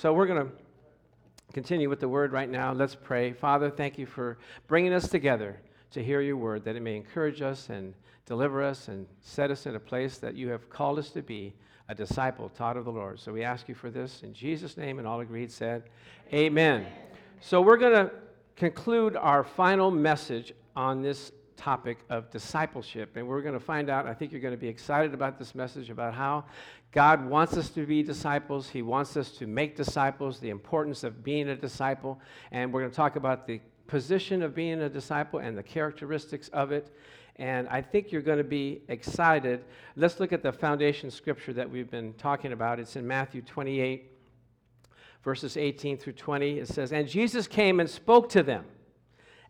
So we're going to continue with the word right now. Let's pray. Father, thank you for bringing us together to hear your word, that it may encourage us and deliver us and set us in a place that you have called us to be, a disciple taught of the Lord. So we ask you for this in Jesus' name, and all agreed said, amen. So we're going to conclude our final message on this topic of discipleship, and we're going to find out, I think you're going to be excited about this message, about how God wants us to be disciples. He wants us to make disciples, the importance of being a disciple, and we're going to talk about the position of being a disciple and the characteristics of it. And I think you're going to be excited. Let's look at the foundation scripture that we've been talking about. It's in Matthew 28, verses 18 through 20. It says, "And Jesus came and spoke to them,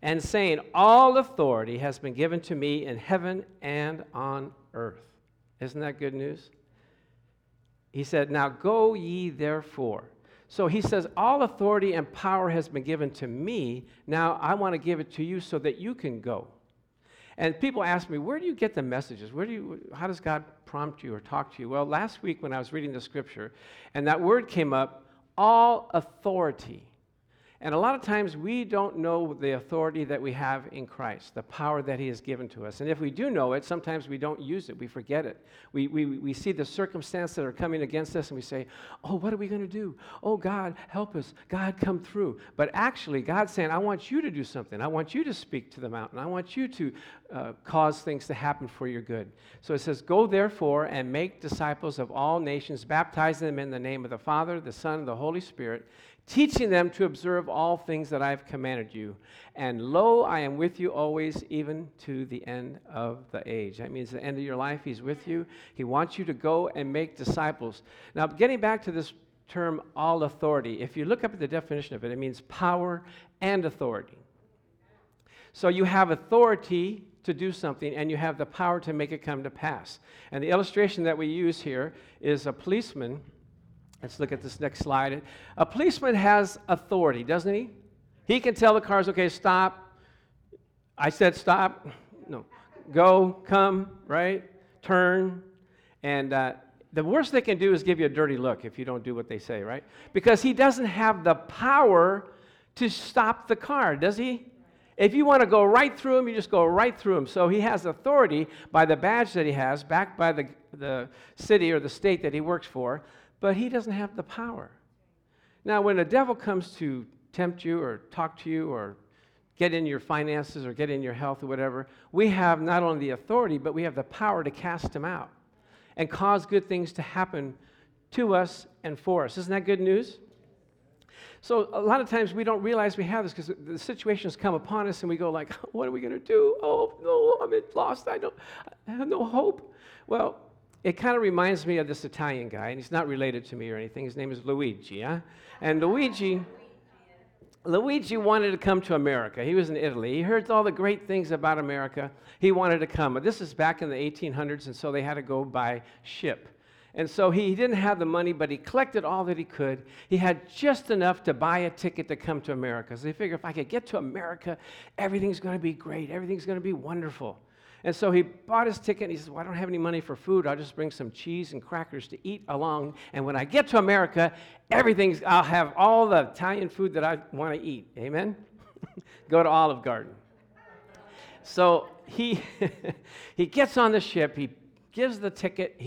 and saying, All authority has been given to me in heaven and on earth." Isn't that good news? He said, "Now go ye therefore." So he says, all authority and power has been given to me. Now I want to give it to you so that you can go. And people ask me, where do you get the messages? How does God prompt you or talk to you? Well, last week when I was reading the scripture, and that word came up, all authority. And a lot of times we don't know the authority that we have in Christ, the power that he has given to us. And if we do know it, sometimes we don't use it. We forget it. We see the circumstances that are coming against us, and we say, oh, what are we going to do? Oh, God, help us. God, come through. But actually, God's saying, I want you to do something. I want you to speak to the mountain. I want you to cause things to happen for your good. So it says, "Go therefore and make disciples of all nations, baptizing them in the name of the Father, the Son, and the Holy Spirit, teaching them to observe all things that I have commanded you. And lo, I am with you always, even to the end of the age." That means the end of your life, he's with you. He wants you to go and make disciples. Now, getting back to this term, all authority, if you look up at the definition of it, it means power and authority. So you have authority to do something, and you have the power to make it come to pass. And the illustration that we use here is a policeman. Let's look at this next slide. A policeman has authority, doesn't he? He can tell the cars, okay, stop. I said stop. No. Go, come, right? Turn. And the worst they can do is give you a dirty look if you don't do what they say, right? Because he doesn't have the power to stop the car, does he? If you want to go right through him, you just go right through him. So he has authority by the badge that he has, backed by the city or the state that he works for, but he doesn't have the power. Now, when the devil comes to tempt you or talk to you or get in your finances or get in your health or whatever, we have not only the authority, but we have the power to cast him out and cause good things to happen to us and for us. Isn't that good news? So a lot of times we don't realize we have this because the situations come upon us and we go like, what are we going to do? Oh, no, I'm lost. I have no hope. Well, it kind of reminds me of this Italian guy, and he's not related to me or anything. His name is Luigi, huh? And Luigi wanted to come to America. He was in Italy. He heard all the great things about America. He wanted to come. But this is back in the 1800s, and so they had to go by ship. And so he didn't have the money, but he collected all that he could. He had just enough to buy a ticket to come to America. So he figured, if I could get to America, everything's going to be great. Everything's going to be wonderful. And so he bought his ticket, and he says, well, I don't have any money for food. I'll just bring some cheese and crackers to eat along. And when I get to America, I'll have all the Italian food that I want to eat. Amen? Go to Olive Garden. So he gets on the ship. He gives the ticket.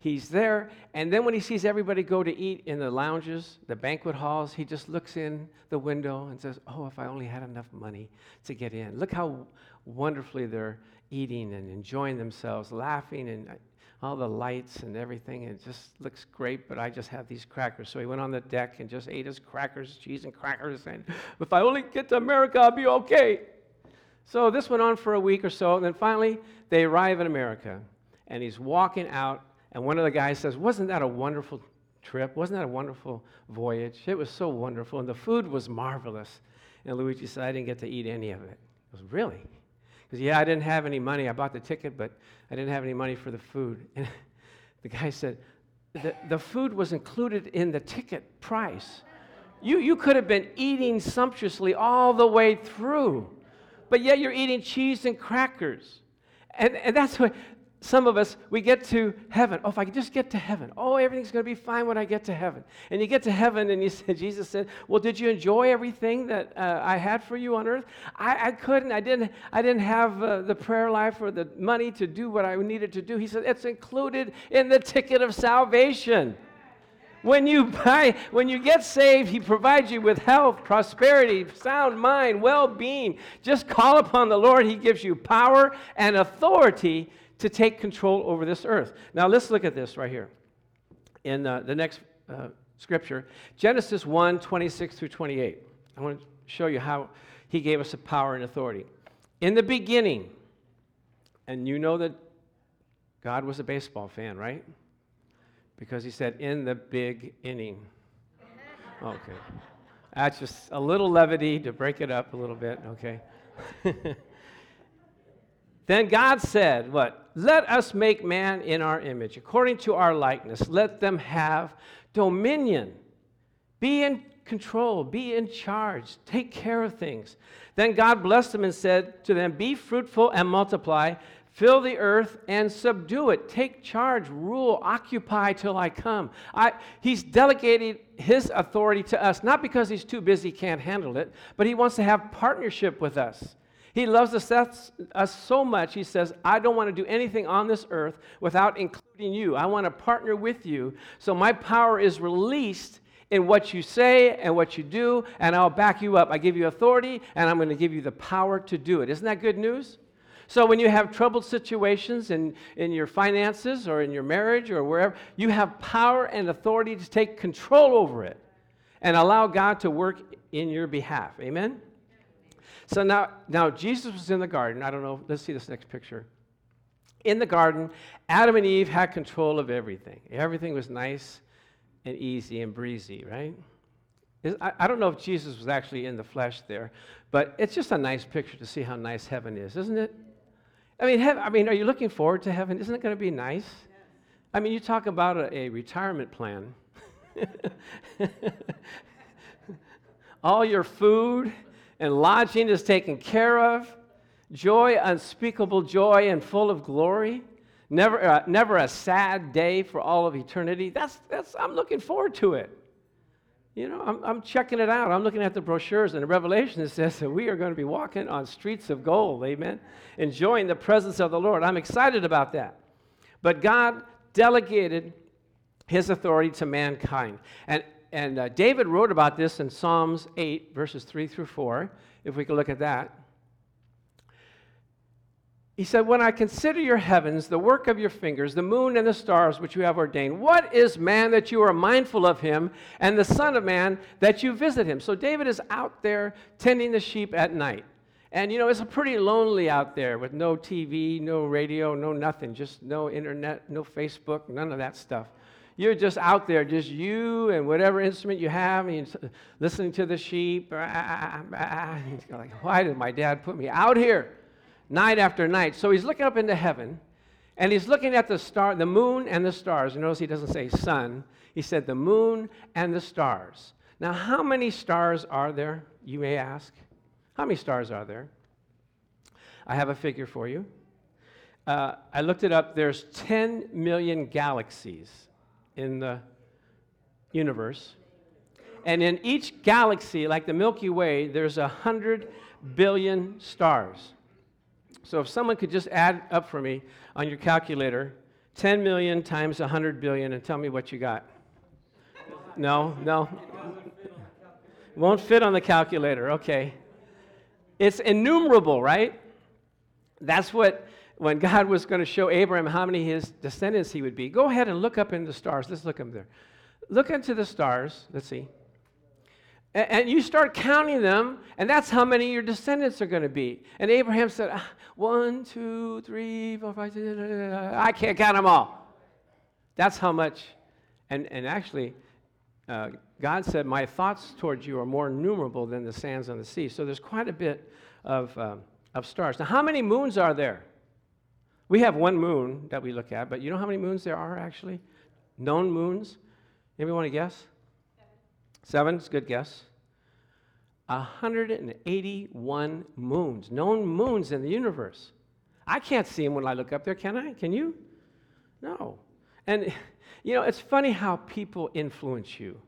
He's there. And then when he sees everybody go to eat in the lounges, the banquet halls, he just looks in the window and says, oh, if I only had enough money to get in. Look how wonderfully they're eating and enjoying themselves, laughing, and all the lights and everything. It just looks great, but I just have these crackers. So he went on the deck and just ate his crackers, cheese and crackers, and if I only get to America, I'll be okay. So this went on for a week or so, and then finally they arrive in America, and he's walking out, and one of the guys says, wasn't that a wonderful trip? Wasn't that a wonderful voyage? It was so wonderful, and the food was marvelous. And Luigi said, I didn't get to eat any of it. I was, really? Because, yeah, I didn't have any money. I bought the ticket, but I didn't have any money for the food. And the guy said, the food was included in the ticket price. You could have been eating sumptuously all the way through, but yet you're eating cheese and crackers. And that's what... Some of us, we get to heaven. Oh, if I could just get to heaven. Oh, everything's going to be fine when I get to heaven. And you get to heaven, and you said, Jesus said, well, did you enjoy everything that I had for you on earth? I couldn't. I didn't have the prayer life or the money to do what I needed to do. He said, it's included in the ticket of salvation. When you get saved, He provides you with health, prosperity, sound mind, well-being. Just call upon the Lord. He gives you power and authority to take control over this earth. Now, let's look at this right here in the next scripture, Genesis 1, 26 through 28. I want to show you how He gave us the power and authority. In the beginning, and you know that God was a baseball fan, right? Because He said, in the big inning. Okay. That's just a little levity to break it up a little bit, okay? Then God said, what? Let us make man in our image, according to our likeness. Let them have dominion. Be in control. Be in charge. Take care of things. Then God blessed them and said to them, be fruitful and multiply. Fill the earth and subdue it. Take charge, rule, occupy till I come. He's delegated His authority to us, not because He's too busy, can't handle it, but He wants to have partnership with us. He loves us so much, He says, I don't want to do anything on this earth without including you. I want to partner with you, so my power is released in what you say and what you do, and I'll back you up. I give you authority, and I'm going to give you the power to do it. Isn't that good news? So when you have troubled situations in your finances or in your marriage or wherever, you have power and authority to take control over it and allow God to work in your behalf. Amen? So now Jesus was in the garden. I don't know. Let's see this next picture. In the garden, Adam and Eve had control of everything. Everything was nice and easy and breezy, right? I don't know if Jesus was actually in the flesh there, but it's just a nice picture to see how nice heaven is, isn't it? I mean, are you looking forward to heaven? Isn't it going to be nice? Yes. I mean, you talk about a retirement plan. All your food and lodging is taken care of. Joy, unspeakable joy and full of glory. Never a sad day for all of eternity. I'm looking forward to it. You know, I'm checking it out. I'm looking at the brochures and the Revelation. It says that we are going to be walking on streets of gold, amen, enjoying the presence of the Lord. I'm excited about that. But God delegated His authority to mankind. And David wrote about this in Psalms 8, verses 3 through 4, if we can look at that. He said, when I consider your heavens, the work of your fingers, the moon and the stars which you have ordained, what is man that you are mindful of him, and the son of man that you visit him? So David is out there tending the sheep at night. And, you know, it's pretty lonely out there with no TV, no radio, no nothing, just no internet, no Facebook, none of that stuff. You're just out there, just you and whatever instrument you have, and you're listening to the sheep. Like, why did my dad put me out here? Night after night. So he's looking up into heaven, and he's looking at the moon and the stars. You notice he doesn't say sun. He said the moon and the stars. Now, how many stars are there, you may ask? How many stars are there? I have a figure for you. I looked it up. There's 10 million galaxies in the universe. And in each galaxy, like the Milky Way, there's 100 billion stars. So if someone could just add up for me on your calculator, 10 million times 100 billion, and tell me what you got. No? Won't fit on the calculator, okay. It's innumerable, right? That's what, when God was going to show Abraham how many his descendants he would be, go ahead and look up in the stars. Let's look up there. Look into the stars. Let's see. And you start counting them, and that's how many your descendants are going to be. And Abraham said, 1, 2, 3, 4, 5, six, I can't count them all. That's how much. And actually, God said, my thoughts towards you are more innumerable than the sands on the sea. So there's quite a bit of stars. Now, how many moons are there? We have one moon that we look at, but you know how many moons there are, actually? Known moons? Anybody want to guess? 7, it's a good guess. 181 moons, known moons in the universe. I can't see him when I look up there, can I? Can you? No. And, you know, it's funny how people influence you.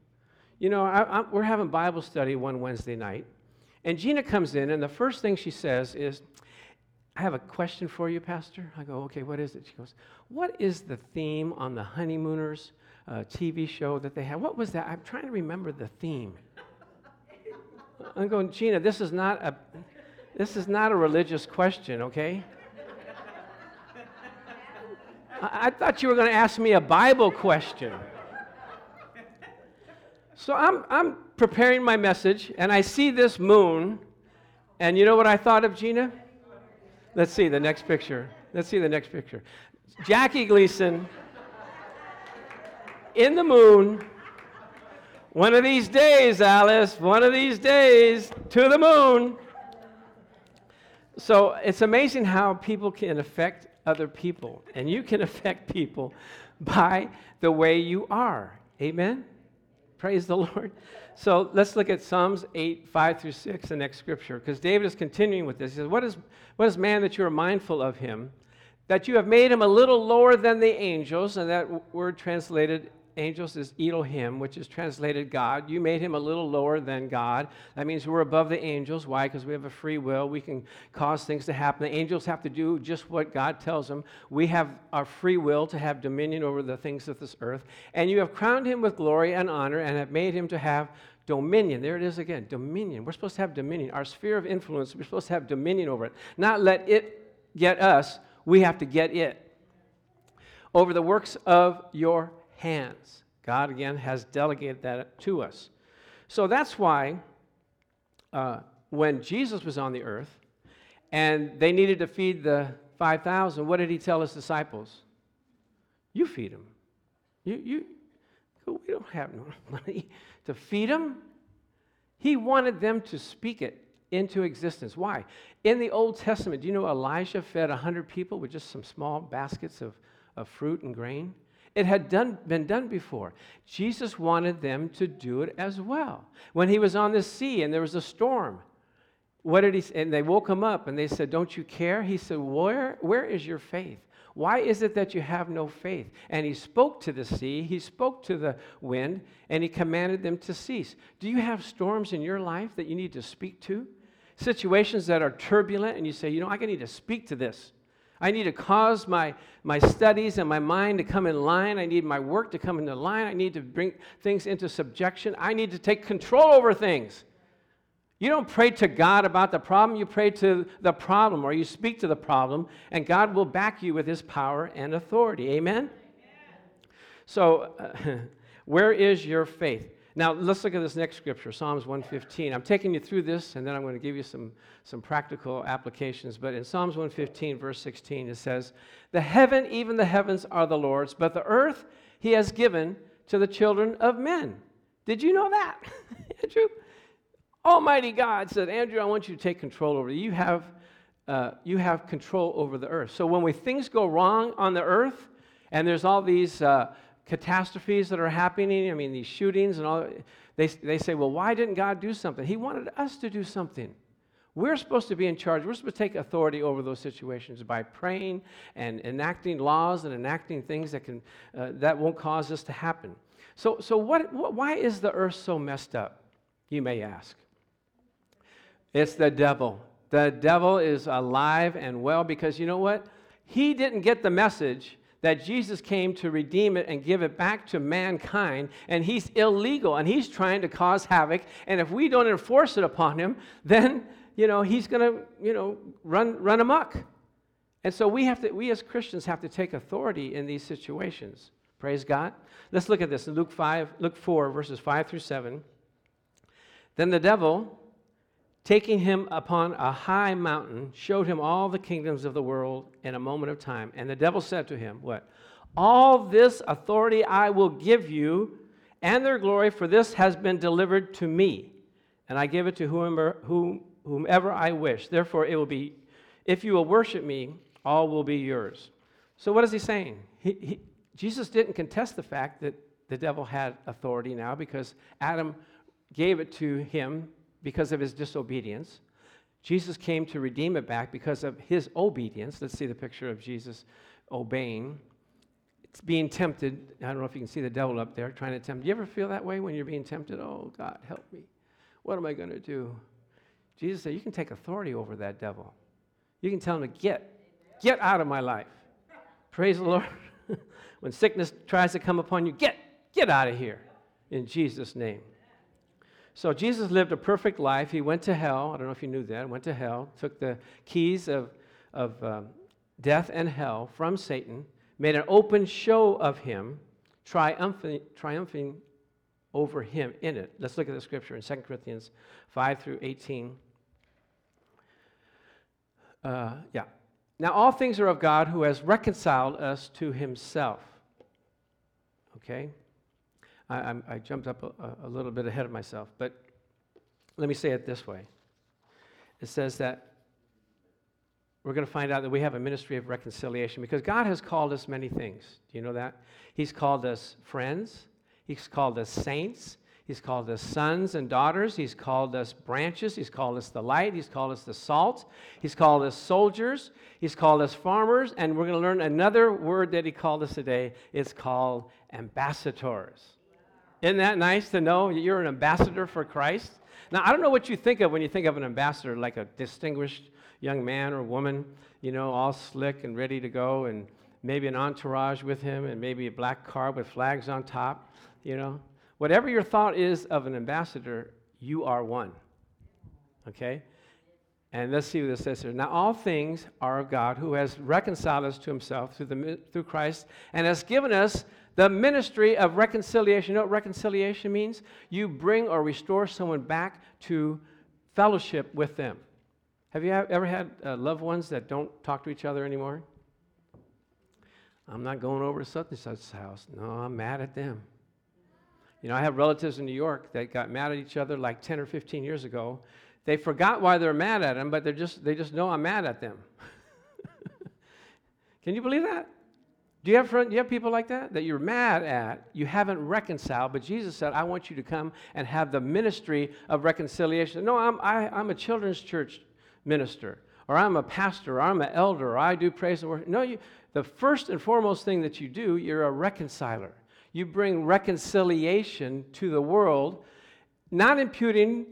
You know, we're having Bible study one Wednesday night, and Gina comes in, and the first thing she says is, I have a question for you, Pastor. I go, okay, what is it? She goes, what is the theme on the Honeymooners TV show that they had? What was that? I'm trying to remember the theme. I'm going, Gina, this is not a religious question, okay? I thought you were going to ask me a Bible question. So I'm preparing my message, and I see this moon, and you know what I thought of, Gina? Let's see the next picture. Jackie Gleason in the moon. One of these days, Alice, one of these days, to the moon. So it's amazing how people can affect other people, and you can affect people by the way you are. Amen? Praise the Lord. So let's look at Psalms 8, 5 through 6, the next scripture, because David is continuing with this. He says, what is man that you are mindful of him, that you have made him a little lower than the angels? And that word translated angels is Elohim, which is translated God. You made him a little lower than God. That means we're above the angels. Why? Because we have a free will. We can cause things to happen. The angels have to do just what God tells them. We have our free will to have dominion over the things of this earth. And you have crowned him with glory and honor and have made him to have dominion. There it is again, dominion. We're supposed to have dominion. Our sphere of influence, we're supposed to have dominion over it. Not let it get us. We have to get it. Over the works of your hands. God, again, has delegated that to us. So that's why when Jesus was on the earth and they needed to feed the 5,000, what did he tell his disciples? You feed them. We don't have no money to feed them. He wanted them to speak it into existence. Why? In the Old Testament, do you know Elijah fed 100 people with just some small baskets of fruit and grain? It had been done before. Jesus wanted them to do it as well. When he was on the sea and there was a storm, what did he say? And they woke him up and they said, "Don't you care?" He said, "Where is your faith? Why is it that you have no faith?" And he spoke to the sea, he spoke to the wind, and he commanded them to cease. Do you have storms in your life that you need to speak to? Situations that are turbulent and you say, "You know, I need to speak to this. I need to cause my studies and my mind to come in line. I need my work to come into line. I need to bring things into subjection. I need to take control over things." You don't pray to God about the problem. You pray to the problem, or you speak to the problem, and God will back you with his power and authority. Amen? Amen. So, where is your faith? Now, let's look at this next scripture, Psalms 115. I'm taking you through this, and then I'm going to give you some practical applications. But in Psalms 115, verse 16, it says, "The heaven, even the heavens, are the Lord's, but the earth he has given to the children of men." Did you know that, Andrew? Almighty God said, "Andrew, I want you to take control over it. You have control over the earth." So when things go wrong on the earth, and there's all these catastrophes that are happening, I mean, these shootings and all, they say, "Well, why didn't God do something?" He wanted us to do something. We're supposed to be in charge. We're supposed to take authority over those situations by praying and enacting laws and enacting things that can that won't cause this to happen. So why is the earth so messed up, you may ask? It's the devil. The devil is alive and well, because you know what? He didn't get the message that Jesus came to redeem it and give it back to mankind, and he's illegal, and he's trying to cause havoc, and if we don't enforce it upon him, then, you know, he's going to, you know, run amok. And so we as Christians have to take authority in these situations. Praise God. Let's look at this in Luke 4, verses 5 through 7. "Then the devil, taking him upon a high mountain, showed him all the kingdoms of the world in a moment of time. And the devil said to him," what? "All this authority I will give you, and their glory, for this has been delivered to me, and I give it to whomever I wish. Therefore it will be, if you will worship me, all will be yours." So what is he saying? Jesus didn't contest the fact that the devil had authority now, because Adam gave it to him because of his disobedience. Jesus came to redeem it back because of his obedience. Let's see the picture of Jesus obeying. It's being tempted. I don't know if you can see the devil up there trying to tempt. You ever feel that way when you're being tempted? Oh, God, help me. What am I going to do? Jesus said, you can take authority over that devil. You can tell him to get out of my life. Praise the Lord. When sickness tries to come upon you, get out of here in Jesus' name. So Jesus lived a perfect life. He went to hell. I don't know if you knew that. Went to hell, took the keys of death and hell from Satan, made an open show of him, triumphing over him in it. Let's look at the scripture in 2 Corinthians 5 through 18. Now all things are of God who has reconciled us to himself. Okay? I jumped up a little bit ahead of myself, but let me say it this way. It says that we're going to find out that we have a ministry of reconciliation because God has called us many things. Do you know that? He's called us friends. He's called us saints. He's called us sons and daughters. He's called us branches. He's called us the light. He's called us the salt. He's called us soldiers. He's called us farmers. And we're going to learn another word that he called us today. It's called ambassadors. Isn't that nice to know that you're an ambassador for Christ? Now, I don't know what you think of when you think of an ambassador, like a distinguished young man or woman, you know, all slick and ready to go, and maybe an entourage with him, and maybe a black car with flags on top, you know. Whatever your thought is of an ambassador, you are one. Okay? And let's see what this says here. Now all things are of God, who has reconciled us to himself through Christ and has given us the ministry of reconciliation. You know what reconciliation means? You bring or restore someone back to fellowship with them. Have you ever had loved ones that don't talk to each other anymore? I'm not going over to such and such's house. No, I'm mad at them. You know, I have relatives in New York that got mad at each other like 10 or 15 years ago. They forgot why they're mad at them, but they just know I'm mad at them. Can you believe that? Do you have people like that you're mad at, you haven't reconciled, but Jesus said, I want you to come and have the ministry of reconciliation. No, I'm a children's church minister, or I'm a pastor, or I'm an elder, or I do praise and worship. No, the first and foremost thing that you do, you're a reconciler. You bring reconciliation to the world, not imputing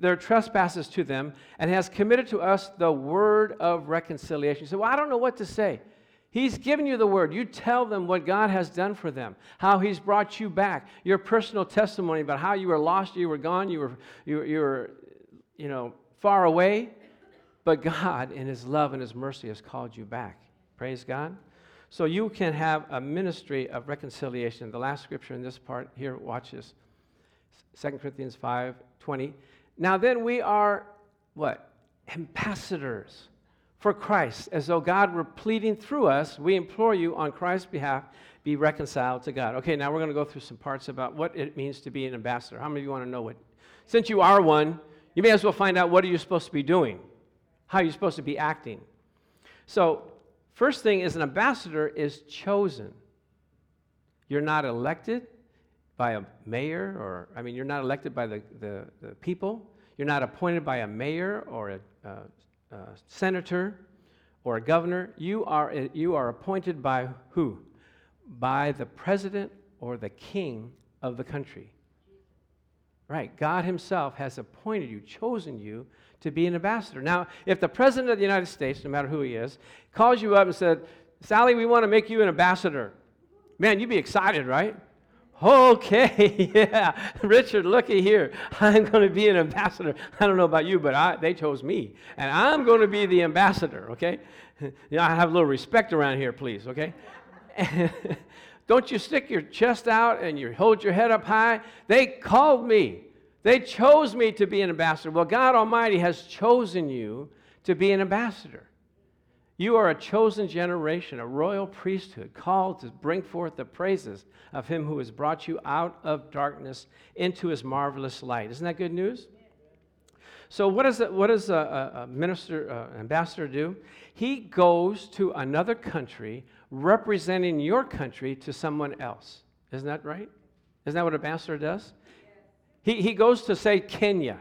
their trespasses to them, and has committed to us the word of reconciliation. You say, well, I don't know what to say. He's given you the word. You tell them what God has done for them, how he's brought you back, your personal testimony about how you were lost, you were gone, you were far away, but God in his love and his mercy has called you back. Praise God. So you can have a ministry of reconciliation. The last scripture in this part here, watch this. 2 Corinthians 5:20. Now then we are, what? Ambassadors for Christ. As though God were pleading through us, we implore you on Christ's behalf, be reconciled to God. Okay, now we're going to go through some parts about what it means to be an ambassador. How many of you want to know what? Since you are one, you may as well find out what are you supposed to be doing, how you're supposed to be acting. So, first thing is an ambassador is chosen. You're not elected by a mayor you're not elected by the people. You're not appointed by a mayor or a senator or a governor. You are appointed by who? By the president or the king of the country. Right, God himself has appointed you, chosen you to be an ambassador. Now, if the president of the United States, no matter who he is, calls you up and said, Sally, we want to make you an ambassador. Man, you'd be excited, right? Okay, yeah. Richard, looky here. I'm going to be an ambassador. I don't know about you, but they chose me. And I'm going to be the ambassador, okay? I have a little respect around here, please, okay? Don't you stick your chest out and you hold your head up high? They called me. They chose me to be an ambassador. Well, God Almighty has chosen you to be an ambassador. You are a chosen generation, a royal priesthood, called to bring forth the praises of him who has brought you out of darkness into his marvelous light. Isn't that good news? So what does an ambassador do? He goes to another country representing your country to someone else. Isn't that right? Isn't that what an ambassador does? He goes to, say, Kenya,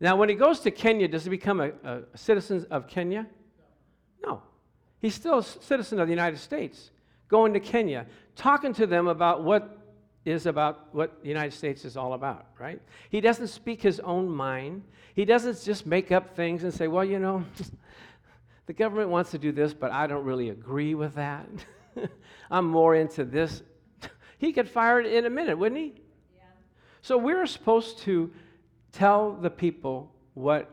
Now, when he goes to Kenya, does he become a citizen of Kenya? No. He's still a citizen of the United States, going to Kenya, talking to them about what the United States is all about, right? He doesn't speak his own mind. He doesn't just make up things and say, well, you know, the government wants to do this, but I don't really agree with that. I'm more into this. He could fire it in a minute, wouldn't he? Yeah. So we're supposed to tell the people what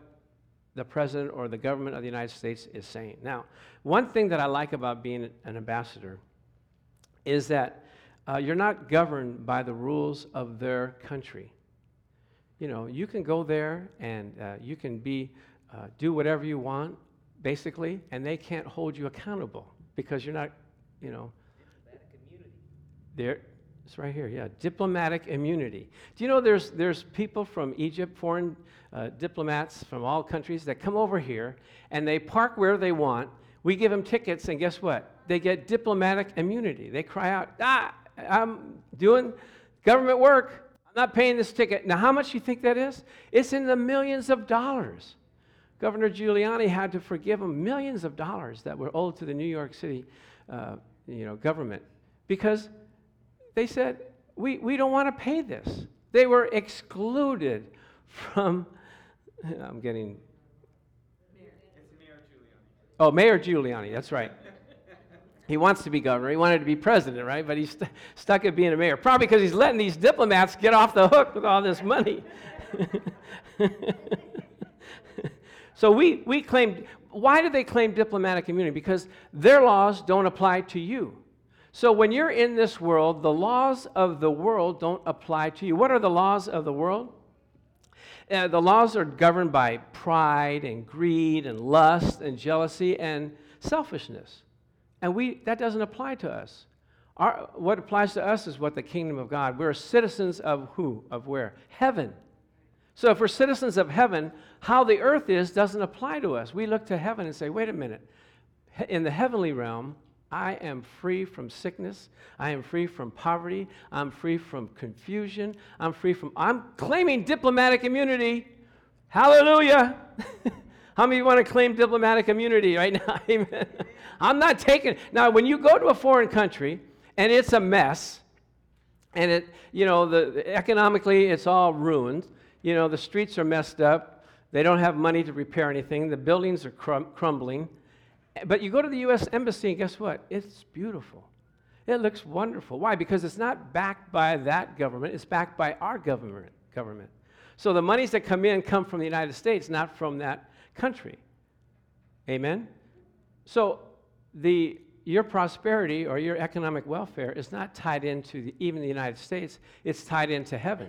the president or the government of the United States is saying. Now, one thing that I like about being an ambassador is that you're not governed by the rules of their country. You know, you can go there and you can do whatever you want, basically, and they can't hold you accountable because you're not, you know. Diplomatic immunity. There, it's right here, yeah, diplomatic immunity. Do you know there's people from Egypt, foreign diplomats from all countries that come over here and they park where they want. We give them tickets and guess what? They get diplomatic immunity. They cry out, I'm doing government work. I'm not paying this ticket. Now, how much do you think that is? It's in the millions of dollars. Governor Giuliani had to forgive them millions of dollars that were owed to the New York City government because they said, we don't want to pay this. They were excluded from, I'm getting. It's Mayor Giuliani. Oh, Mayor Giuliani, that's right. He wants to be governor. He wanted to be president, right? But he's stuck at being a mayor. Probably because he's letting these diplomats get off the hook with all this money. So we claimed, why do they claim diplomatic immunity? Because their laws don't apply to you. So when you're in this world, the laws of the world don't apply to you. What are the laws of the world? The laws are governed by pride and greed and lust and jealousy and selfishness. And that doesn't apply to us. What applies to us is what the kingdom of God. We're citizens of who? Of where? Heaven. So if we're citizens of heaven, how the earth is doesn't apply to us. We look to heaven and say, wait a minute. In the heavenly realm, I am free from sickness. I am free from poverty. I'm free from confusion. I'm claiming diplomatic immunity. Hallelujah. How many want to claim diplomatic immunity right now? Amen. I'm not taking. Now, when you go to a foreign country and it's a mess, and economically it's all ruined. You know, the streets are messed up. They don't have money to repair anything. The buildings are crumbling. But you go to the U.S. embassy and guess what? It's beautiful. It looks wonderful. Why? Because it's not backed by that government. It's backed by our government. So the monies that come from the United States, not from that country. Amen? So your prosperity or your economic welfare is not tied into even the United States. It's tied into heaven.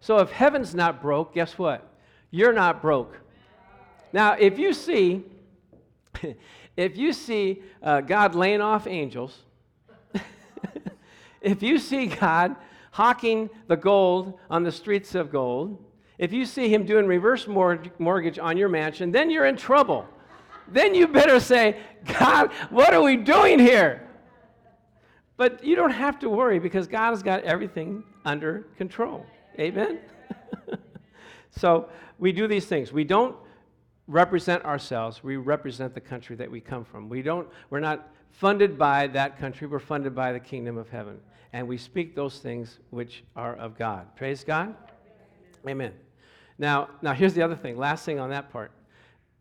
So if heaven's not broke, guess what? You're not broke. Now, if you see God laying off angels, if you see God hawking the gold on the streets of gold, if you see him doing reverse mortgage on your mansion, then you're in trouble. Then you better say, God, what are we doing here? But you don't have to worry because God has got everything under control. Amen? So we do these things. We don't represent ourselves. We represent the country that we come from. We're not funded by that country. We're funded by the kingdom of heaven. And we speak those things which are of God. Praise God. Amen. Now, here's the other thing, last thing on that part.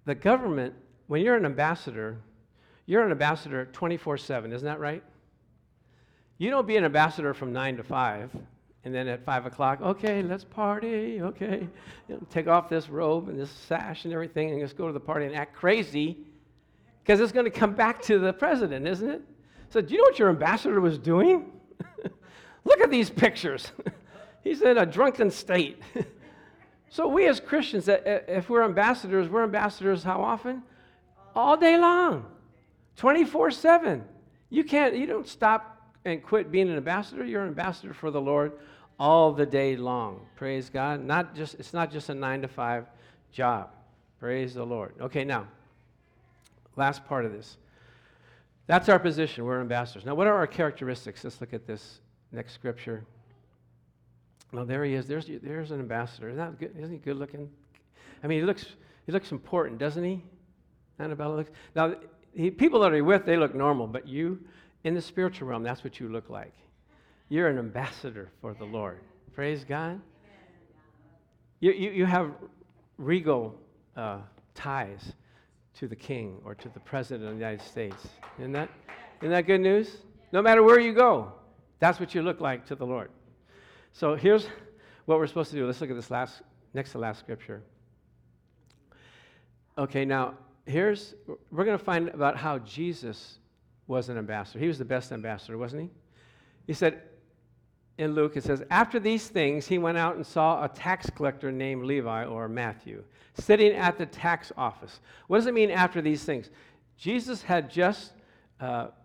The government, when you're an ambassador 24/7, isn't that right? You don't be an ambassador from 9 to 5, and then at 5 o'clock, okay, let's party, okay. You know, take off this robe and this sash and everything and just go to the party and act crazy, because it's going to come back to the president, isn't it? So do you know what your ambassador was doing? Look at these pictures. He's in a drunken state. So we as Christians, if we're ambassadors how often? All day long, 24/7. You don't stop and quit being an ambassador. You're an ambassador for the Lord all the day long. Praise God. It's not just a 9 to 5 job. Praise the Lord. Okay, now, last part of this. That's our position. We're ambassadors. Now, what are our characteristics? Let's look at this next scripture. Well, there he is. There's an ambassador. Isn't he good looking? I mean, he looks important, doesn't he? Annabella looks. Now, people that are with, they look normal, but you, in the spiritual realm, that's what you look like. You're an ambassador for the Lord. Praise God. You have regal ties to the king or to the president of the United States. Isn't that good news? No matter where you go, that's what you look like to the Lord. So here's what we're supposed to do. Let's look at this next to last scripture. Okay, now we're going to find about how Jesus was an ambassador. He was the best ambassador, wasn't he? He said, in Luke, it says, after these things, he went out and saw a tax collector named Levi, or Matthew, sitting at the tax office. What does it mean, after these things? Jesus had just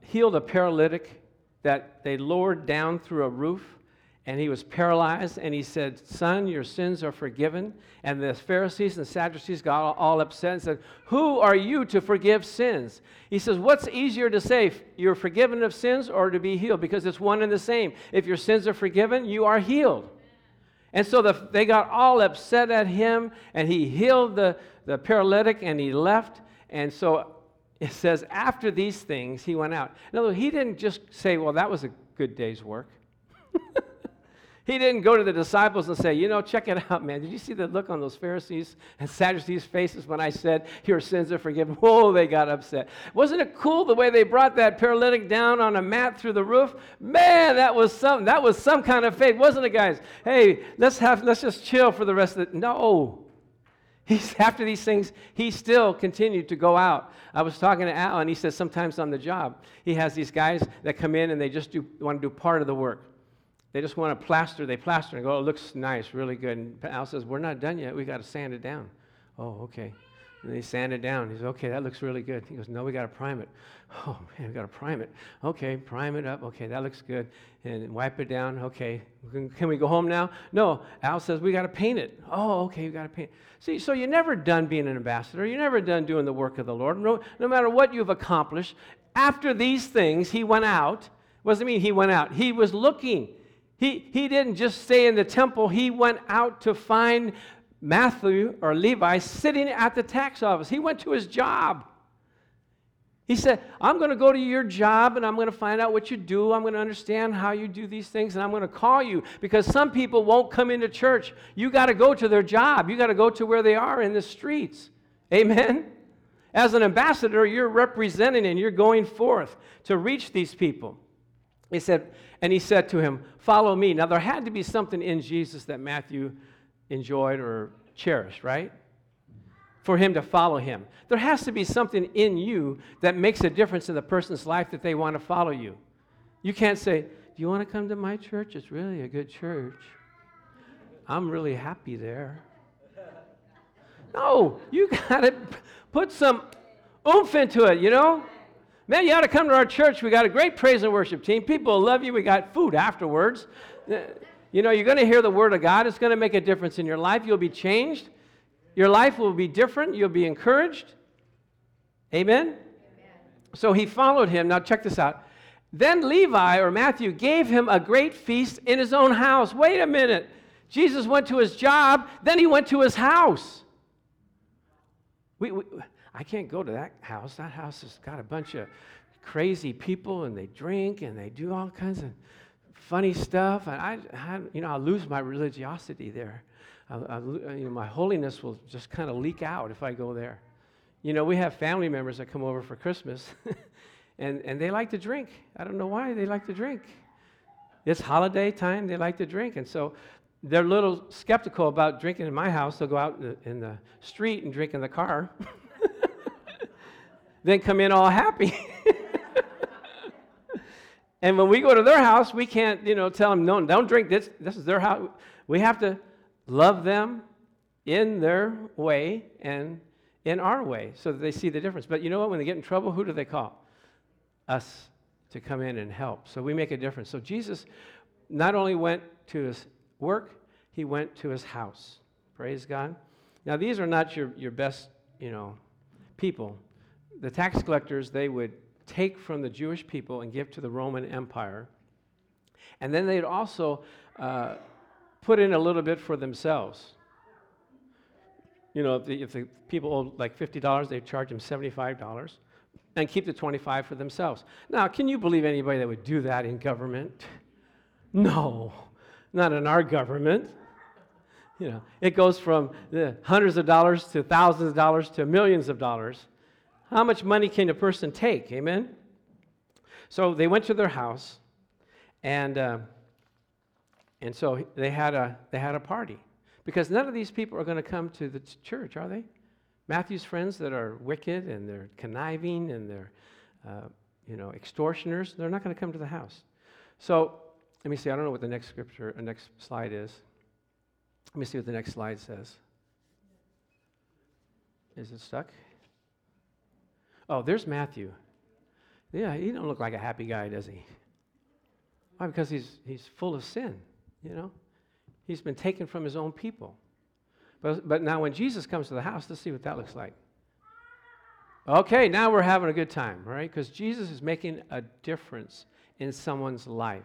healed a paralytic that they lowered down through a roof, and he was paralyzed, and he said, son, your sins are forgiven. And the Pharisees and Sadducees got all upset and said, who are you to forgive sins? He says, what's easier to say, you're forgiven of sins or to be healed? Because it's one and the same. If your sins are forgiven, you are healed. And so they got all upset at him, and he healed the paralytic, and he left. And so it says, after these things, he went out. No, he didn't just say, well, that was a good day's work. He didn't go to the disciples and say, you know, check it out, man. Did you see the look on those Pharisees and Sadducees' faces when I said, your sins are forgiven? Whoa, they got upset. Wasn't it cool the way they brought that paralytic down on a mat through the roof? Man, that was some kind of faith, wasn't it, guys? Hey, let's just chill for the rest of the... No. After these things, he still continued to go out. I was talking to Al, and he says sometimes on the job, he has these guys that come in and they just want to do part of the work. They just want to plaster. They plaster and go, oh, it looks nice, really good. And Al says, we're not done yet. We got to sand it down. Oh, okay. And they sand it down. He says, okay, that looks really good. He goes, no, we got to prime it. Oh, man, we got to prime it. Okay, prime it up. Okay, that looks good. And wipe it down. Okay, can we go home now? No. Al says, we got to paint it. Oh, okay, we got to paint it. See, so you're never done being an ambassador. You're never done doing the work of the Lord. No matter what you've accomplished, after these things, he went out. What does it mean he went out? He was looking. He didn't just stay in the temple. He went out to find Matthew or Levi sitting at the tax office. He went to his job. He said, I'm going to go to your job, and I'm going to find out what you do. I'm going to understand how you do these things, and I'm going to call you. Because some people won't come into church. You got to go to their job. You got to go to where they are in the streets. Amen? As an ambassador, you're representing and you're going forth to reach these people. He said, and he said to him, follow me. Now, there had to be something in Jesus that Matthew enjoyed or cherished, right? For him to follow him. There has to be something in you that makes a difference in the person's life that they want to follow you. You can't say, do you want to come to my church? It's really a good church. I'm really happy there. No, you got to put some oomph into it, you know? Man, you ought to come to our church. We got a great praise and worship team. People love you. We got food afterwards. You know, you're going to hear the word of God. It's going to make a difference in your life. You'll be changed. Your life will be different. You'll be encouraged. Amen? Amen. So he followed him. Now check this out. Then Levi, or Matthew, gave him a great feast in his own house. Wait a minute. Jesus went to his job. Then he went to his house. I can't go to that house. That house has got a bunch of crazy people, and they drink, and they do all kinds of funny stuff. And I'll lose my religiosity there. My holiness will just kind of leak out if I go there. You know, we have family members that come over for Christmas, and they like to drink. I don't know why they like to drink. It's holiday time. They like to drink, and so they're a little skeptical about drinking in my house. They'll go out in the street and drink in the car. Then come in all happy. And when we go to their house, we can't, tell them, no, don't drink this. This is their house. We have to love them in their way and in our way so that they see the difference. But you know what? When they get in trouble, who do they call? Us to come in and help. So we make a difference. So Jesus not only went to his work, he went to his house. Praise God. Now, these are not your best, people. The tax collectors, they would take from the Jewish people and give to the Roman Empire. And then they'd also put in a little bit for themselves. You know, if the people owed like $50, they'd charge them $75 and keep the $25 for themselves. Now, can you believe anybody that would do that in government? No, not in our government. You know, it goes from the hundreds of dollars to thousands of dollars to millions of dollars. How much money can a person take? Amen? So they went to their house, and so they had a party, because none of these people are going to come to the church, are they? Matthew's friends that are wicked and they're conniving and they're extortioners, they're not going to come to the house. So let me see. I don't know what the next scripture or next slide is. Let me see what the next slide says. Is it stuck? Oh, there's Matthew. Yeah, he don't look like a happy guy, does he? Why? Because he's full of sin, you know? He's been taken from his own people. But now when Jesus comes to the house, let's see what that looks like. Okay, now we're having a good time, right? Because Jesus is making a difference in someone's life.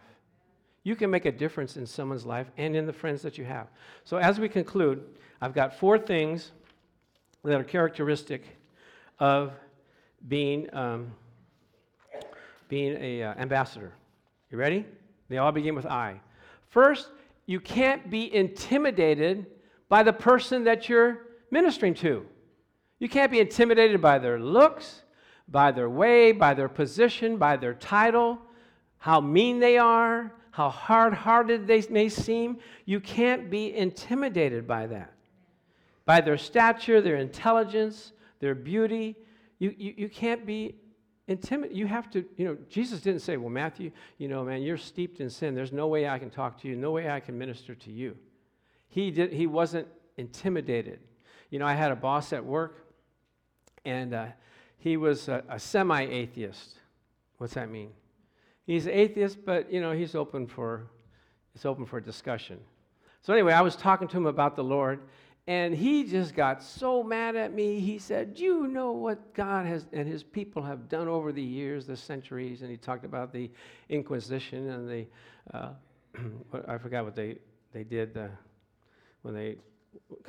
You can make a difference in someone's life and in the friends that you have. So as we conclude, I've got four things that are characteristic of being an ambassador. You ready? They all begin with I. First, you can't be intimidated by the person that you're ministering to. You can't be intimidated by their looks, by their way, by their position, by their title, how mean they are, how hard-hearted they may seem. You can't be intimidated by that, by their stature, their intelligence, their beauty. You can't be intimidated. You have to, Jesus didn't say, well, Matthew, man, you're steeped in sin. There's no way I can talk to you. No way I can minister to you. He wasn't intimidated. I had a boss at work, and he was a semi-atheist. What's that mean? He's an atheist, but, it's open for discussion. So anyway, I was talking to him about the Lord, and he just got so mad at me. He said, you know what God has and his people have done over the years, the centuries. And he talked about the Inquisition and the, I forgot what they did when they,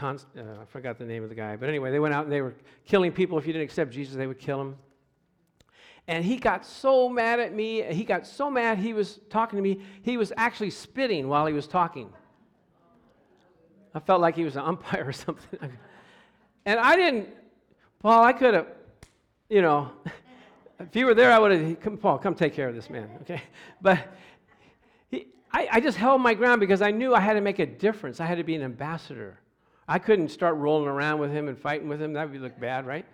I forgot the name of the guy. But anyway, they went out and they were killing people. If you didn't accept Jesus, they would kill them. And he got so mad at me. He got so mad he was talking to me. He was actually spitting while he was talking. I felt like he was an umpire or something. And I didn't, Paul, I could have, if you were there, I would have, Paul, come take care of this man, okay? But I just held my ground because I knew I had to make a difference. I had to be an ambassador. I couldn't start rolling around with him and fighting with him. That would look bad, right?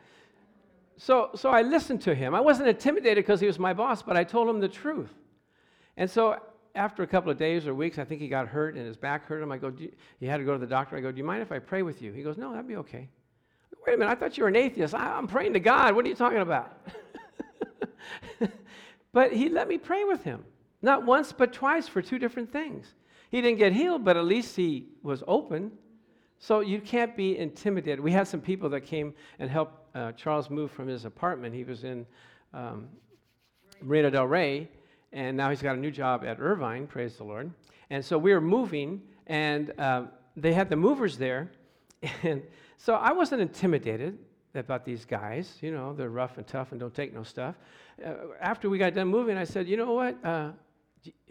So I listened to him. I wasn't intimidated because he was my boss, but I told him the truth. And so after a couple of days or weeks, I think he got hurt and his back hurt him. I go, he had to go to the doctor. I go, do you mind if I pray with you? He goes, no, that'd be okay. Wait a minute, I thought you were an atheist. I'm praying to God. What are you talking about? But he let me pray with him. Not once, but twice for two different things. He didn't get healed, but at least he was open. So you can't be intimidated. We had some people that came and helped Charles move from his apartment. He was in Marina del Rey, and now he's got a new job at Irvine, praise the Lord. And so we were moving, and they had the movers there. And so I wasn't intimidated about these guys. They're rough and tough and don't take no stuff. After we got done moving, I said, you know what?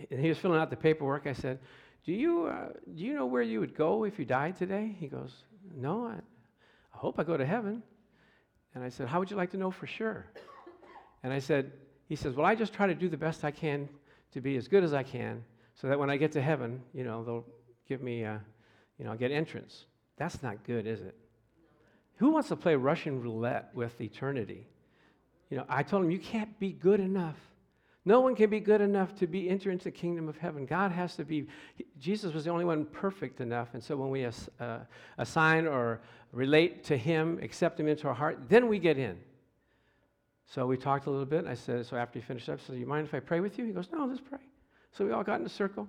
And he was filling out the paperwork. I said, do you know where you would go if you died today? He goes, no, I hope I go to heaven. And I said, how would you like to know for sure? And he says, well, I just try to do the best I can to be as good as I can so that when I get to heaven, they'll give me, I'll get entrance. That's not good, is it? Who wants to play Russian roulette with eternity? I told him, you can't be good enough. No one can be good enough to be entered into the kingdom of heaven. God has to be, Jesus was the only one perfect enough. And so when we assign or relate to him, accept him into our heart, then we get in. So we talked a little bit. I said, so after he finished up, I said, do you mind if I pray with you? He goes, no, let's pray. So we all got in a circle,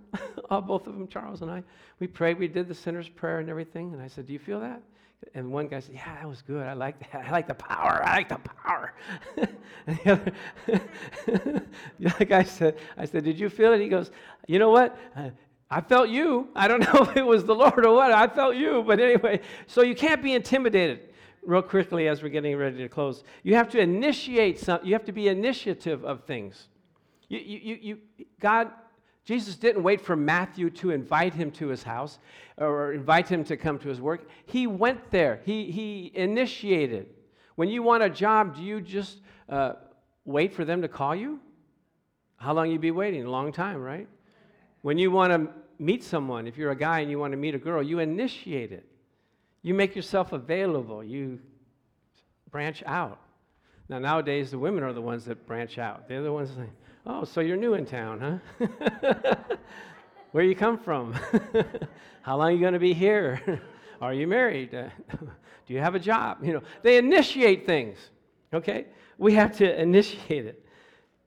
both of them, Charles and I. We prayed. We did the sinner's prayer and everything. And I said, do you feel that? And one guy said, yeah, that was good. I like that. I like the power. I like the power. And the other guy said, did you feel it? He goes, you know what? I felt you. I don't know if it was the Lord or what. I felt you. But anyway, so you can't be intimidated. Real quickly, as we're getting ready to close, you have to initiate something. You have to be initiative of things. Jesus didn't wait for Matthew to invite him to his house or invite him to come to his work. He went there. He initiated. When you want a job, do you just wait for them to call you? How long you be waiting? A long time, right? When you want to meet someone, if you're a guy and you want to meet a girl, you initiate it. You make yourself available. You branch out. Now, nowadays, the women are the ones that branch out. They're the ones that say, oh, so you're new in town, huh? Where you come from? How long are you going to be here? Are you married? Do you have a job? You know, they initiate things, okay? We have to initiate it.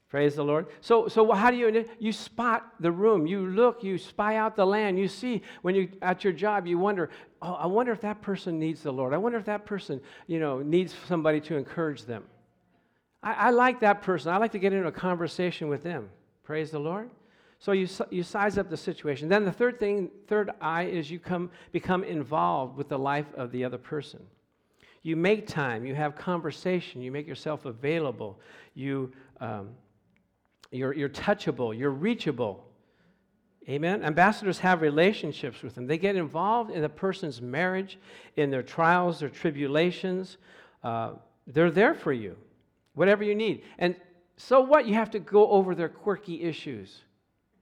Praise the Lord. So how do you spot the room? You look, you spy out the land. You see when you at your job, you wonder, oh, I wonder if that person needs the Lord. I wonder if that person, needs somebody to encourage them. I like that person. I like to get into a conversation with them. Praise the Lord. So you size up the situation. Then the third eye is you become involved with the life of the other person. You make time. You have conversation. You make yourself available. You're touchable. You're reachable. Amen? Ambassadors have relationships with them. They get involved in a person's marriage, in their trials, their tribulations. They're there for you, whatever you need. And so what? You have to go over their quirky issues.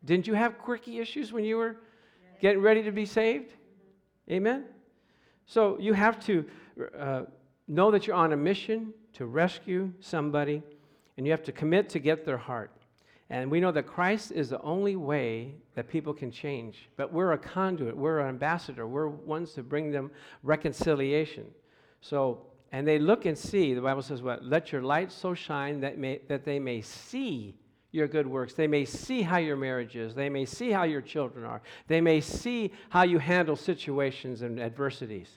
Didn't you have quirky issues when you were getting ready to be saved? Amen? So you have to know that you're on a mission to rescue somebody, and you have to commit to get their heart. And we know that Christ is the only way that people can change. But we're a conduit. We're an ambassador. We're ones to bring them reconciliation. So, and they look and see. The Bible says what? Let your light so shine that they may see your good works. They may see how your marriage is. They may see how your children are. They may see how you handle situations and adversities.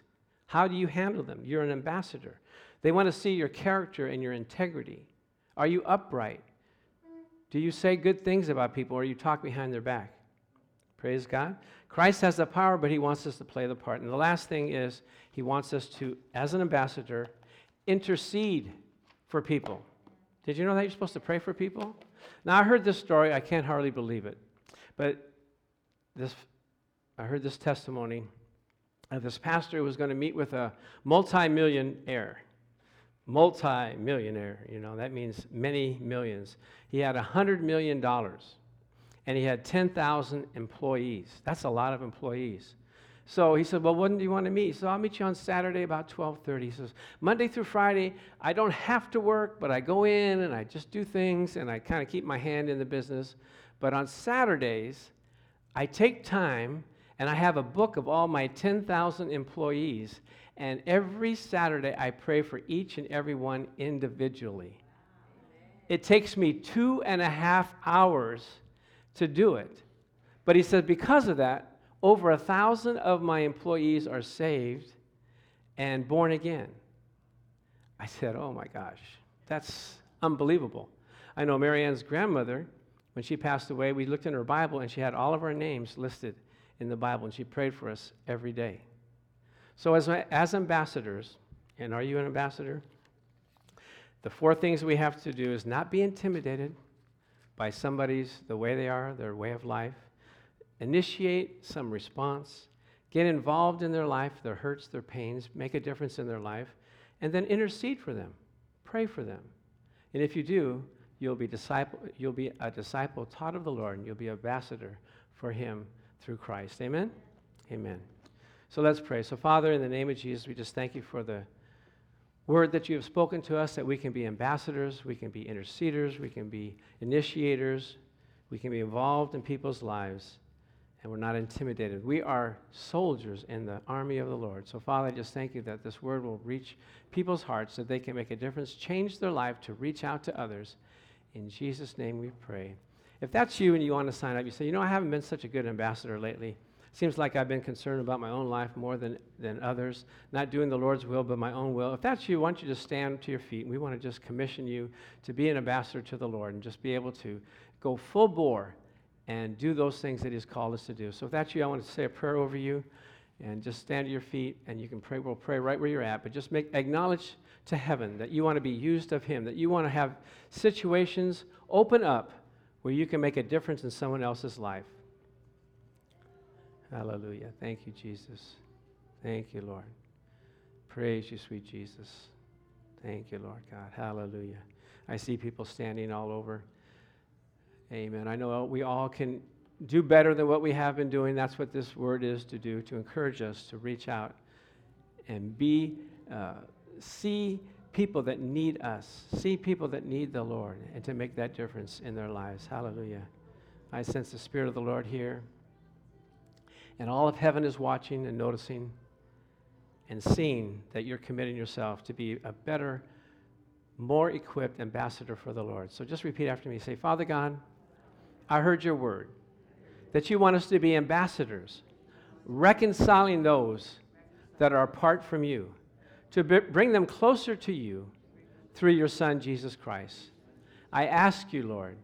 How do you handle them? You're an ambassador. They want to see your character and your integrity. Are you upright? Do you say good things about people, or you talk behind their back? Praise God. Christ has the power, but he wants us to play the part. And the last thing is he wants us to, as an ambassador, intercede for people. Did you know that you're supposed to pray for people? Now, I heard this story. I can't hardly believe it. But I heard this testimony of this pastor who was going to meet with a multimillionaire. Multi-millionaire, that means many millions. He had $100 million, and he had 10,000 employees. That's a lot of employees. So he said, "Well, when do you want to meet?" He said, "I'll meet you on Saturday about 12:30." He says, "Monday through Friday, I don't have to work, but I go in and I just do things and I kind of keep my hand in the business. But on Saturdays, I take time and I have a book of all my 10,000 employees. And every Saturday, I pray for each and every one individually. It takes me 2.5 hours to do it." But he said, because of that, over 1,000 of my employees are saved and born again. I said, oh my gosh, that's unbelievable. I know Marianne's grandmother, when she passed away, we looked in her Bible and she had all of our names listed in the Bible, and she prayed for us every day. So as ambassadors, and are you an ambassador? The four things we have to do is not be intimidated by the way they are, their way of life. Initiate some response. Get involved in their life, their hurts, their pains. Make a difference in their life. And then intercede for them. Pray for them. And if you do, you'll be a disciple taught of the Lord, and you'll be an ambassador for him through Christ. Amen? Amen. So let's pray. So, Father, in the name of Jesus, we just thank you for the word that you have spoken to us, that we can be ambassadors, we can be interceders, we can be initiators, we can be involved in people's lives, and we're not intimidated. We are soldiers in the army of the Lord. So, Father, I just thank you that this word will reach people's hearts, that they can make a difference, change their life to reach out to others. In Jesus' name we pray. If that's you and you want to sign up, you say, I haven't been such a good ambassador lately. Seems like I've been concerned about my own life more than others, not doing the Lord's will but my own will. If that's you, why don't you just stand to your feet, and we want to just commission you to be an ambassador to the Lord and just be able to go full bore and do those things that He's called us to do. So if that's you, I want to say a prayer over you, and just stand at your feet, and you can pray. We'll pray right where you're at, but just acknowledge to heaven that you want to be used of Him, that you want to have situations open up where you can make a difference in someone else's life. Hallelujah. Thank you, Jesus. Thank you, Lord. Praise you, sweet Jesus. Thank you, Lord God. Hallelujah. I see people standing all over. Amen. I know we all can do better than what we have been doing. That's what this word is to do, to encourage us to reach out and see people that need us, see people that need the Lord, and to make that difference in their lives. Hallelujah. I sense the Spirit of the Lord here. And all of heaven is watching and noticing and seeing that you're committing yourself to be a better, more equipped ambassador for the Lord. So just repeat after me. Say, Father God, I heard your word, that you want us to be ambassadors, reconciling those that are apart from you, to bring them closer to you through your Son, Jesus Christ. I ask you, Lord,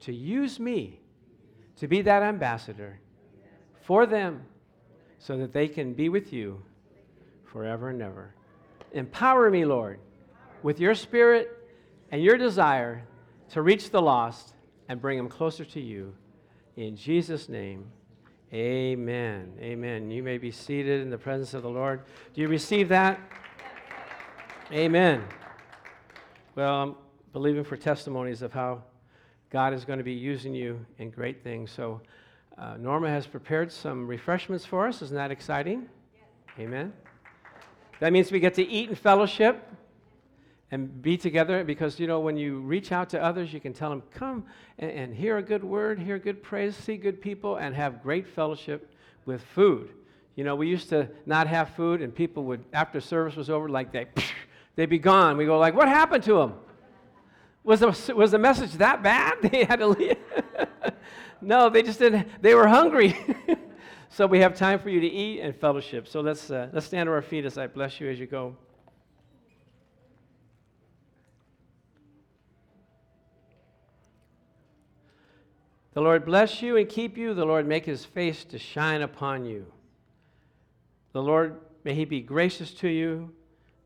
to use me to be that ambassador for them so that they can be with you forever and ever. Empower me, Lord, with your Spirit and your desire to reach the lost and bring them closer to you. In Jesus' name, amen. Amen. You may be seated in the presence of the Lord. Do you receive that? Amen. Well, I'm believing for testimonies of how God is going to be using you in great things. So Norma has prepared some refreshments for us. Isn't that exciting? Yes. Amen. That means we get to eat in fellowship and be together, because, you know, when you reach out to others, you can tell them, come and hear a good word, hear good praise, see good people, and have great fellowship with food. You know, we used to not have food, and people would, after service was over, like they'd be gone. We go like, what happened to them? Was the message that bad? They had to leave. No, they just didn't. They were hungry. So we have time for you to eat and fellowship. So let's stand on our feet as I bless you as you go. The Lord bless you and keep you. The Lord make His face to shine upon you. The Lord, may He be gracious to you.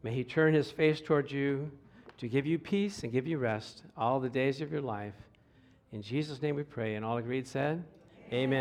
May He turn His face towards you to give you peace and give you rest all the days of your life. In Jesus' name we pray. And all agreed said, amen.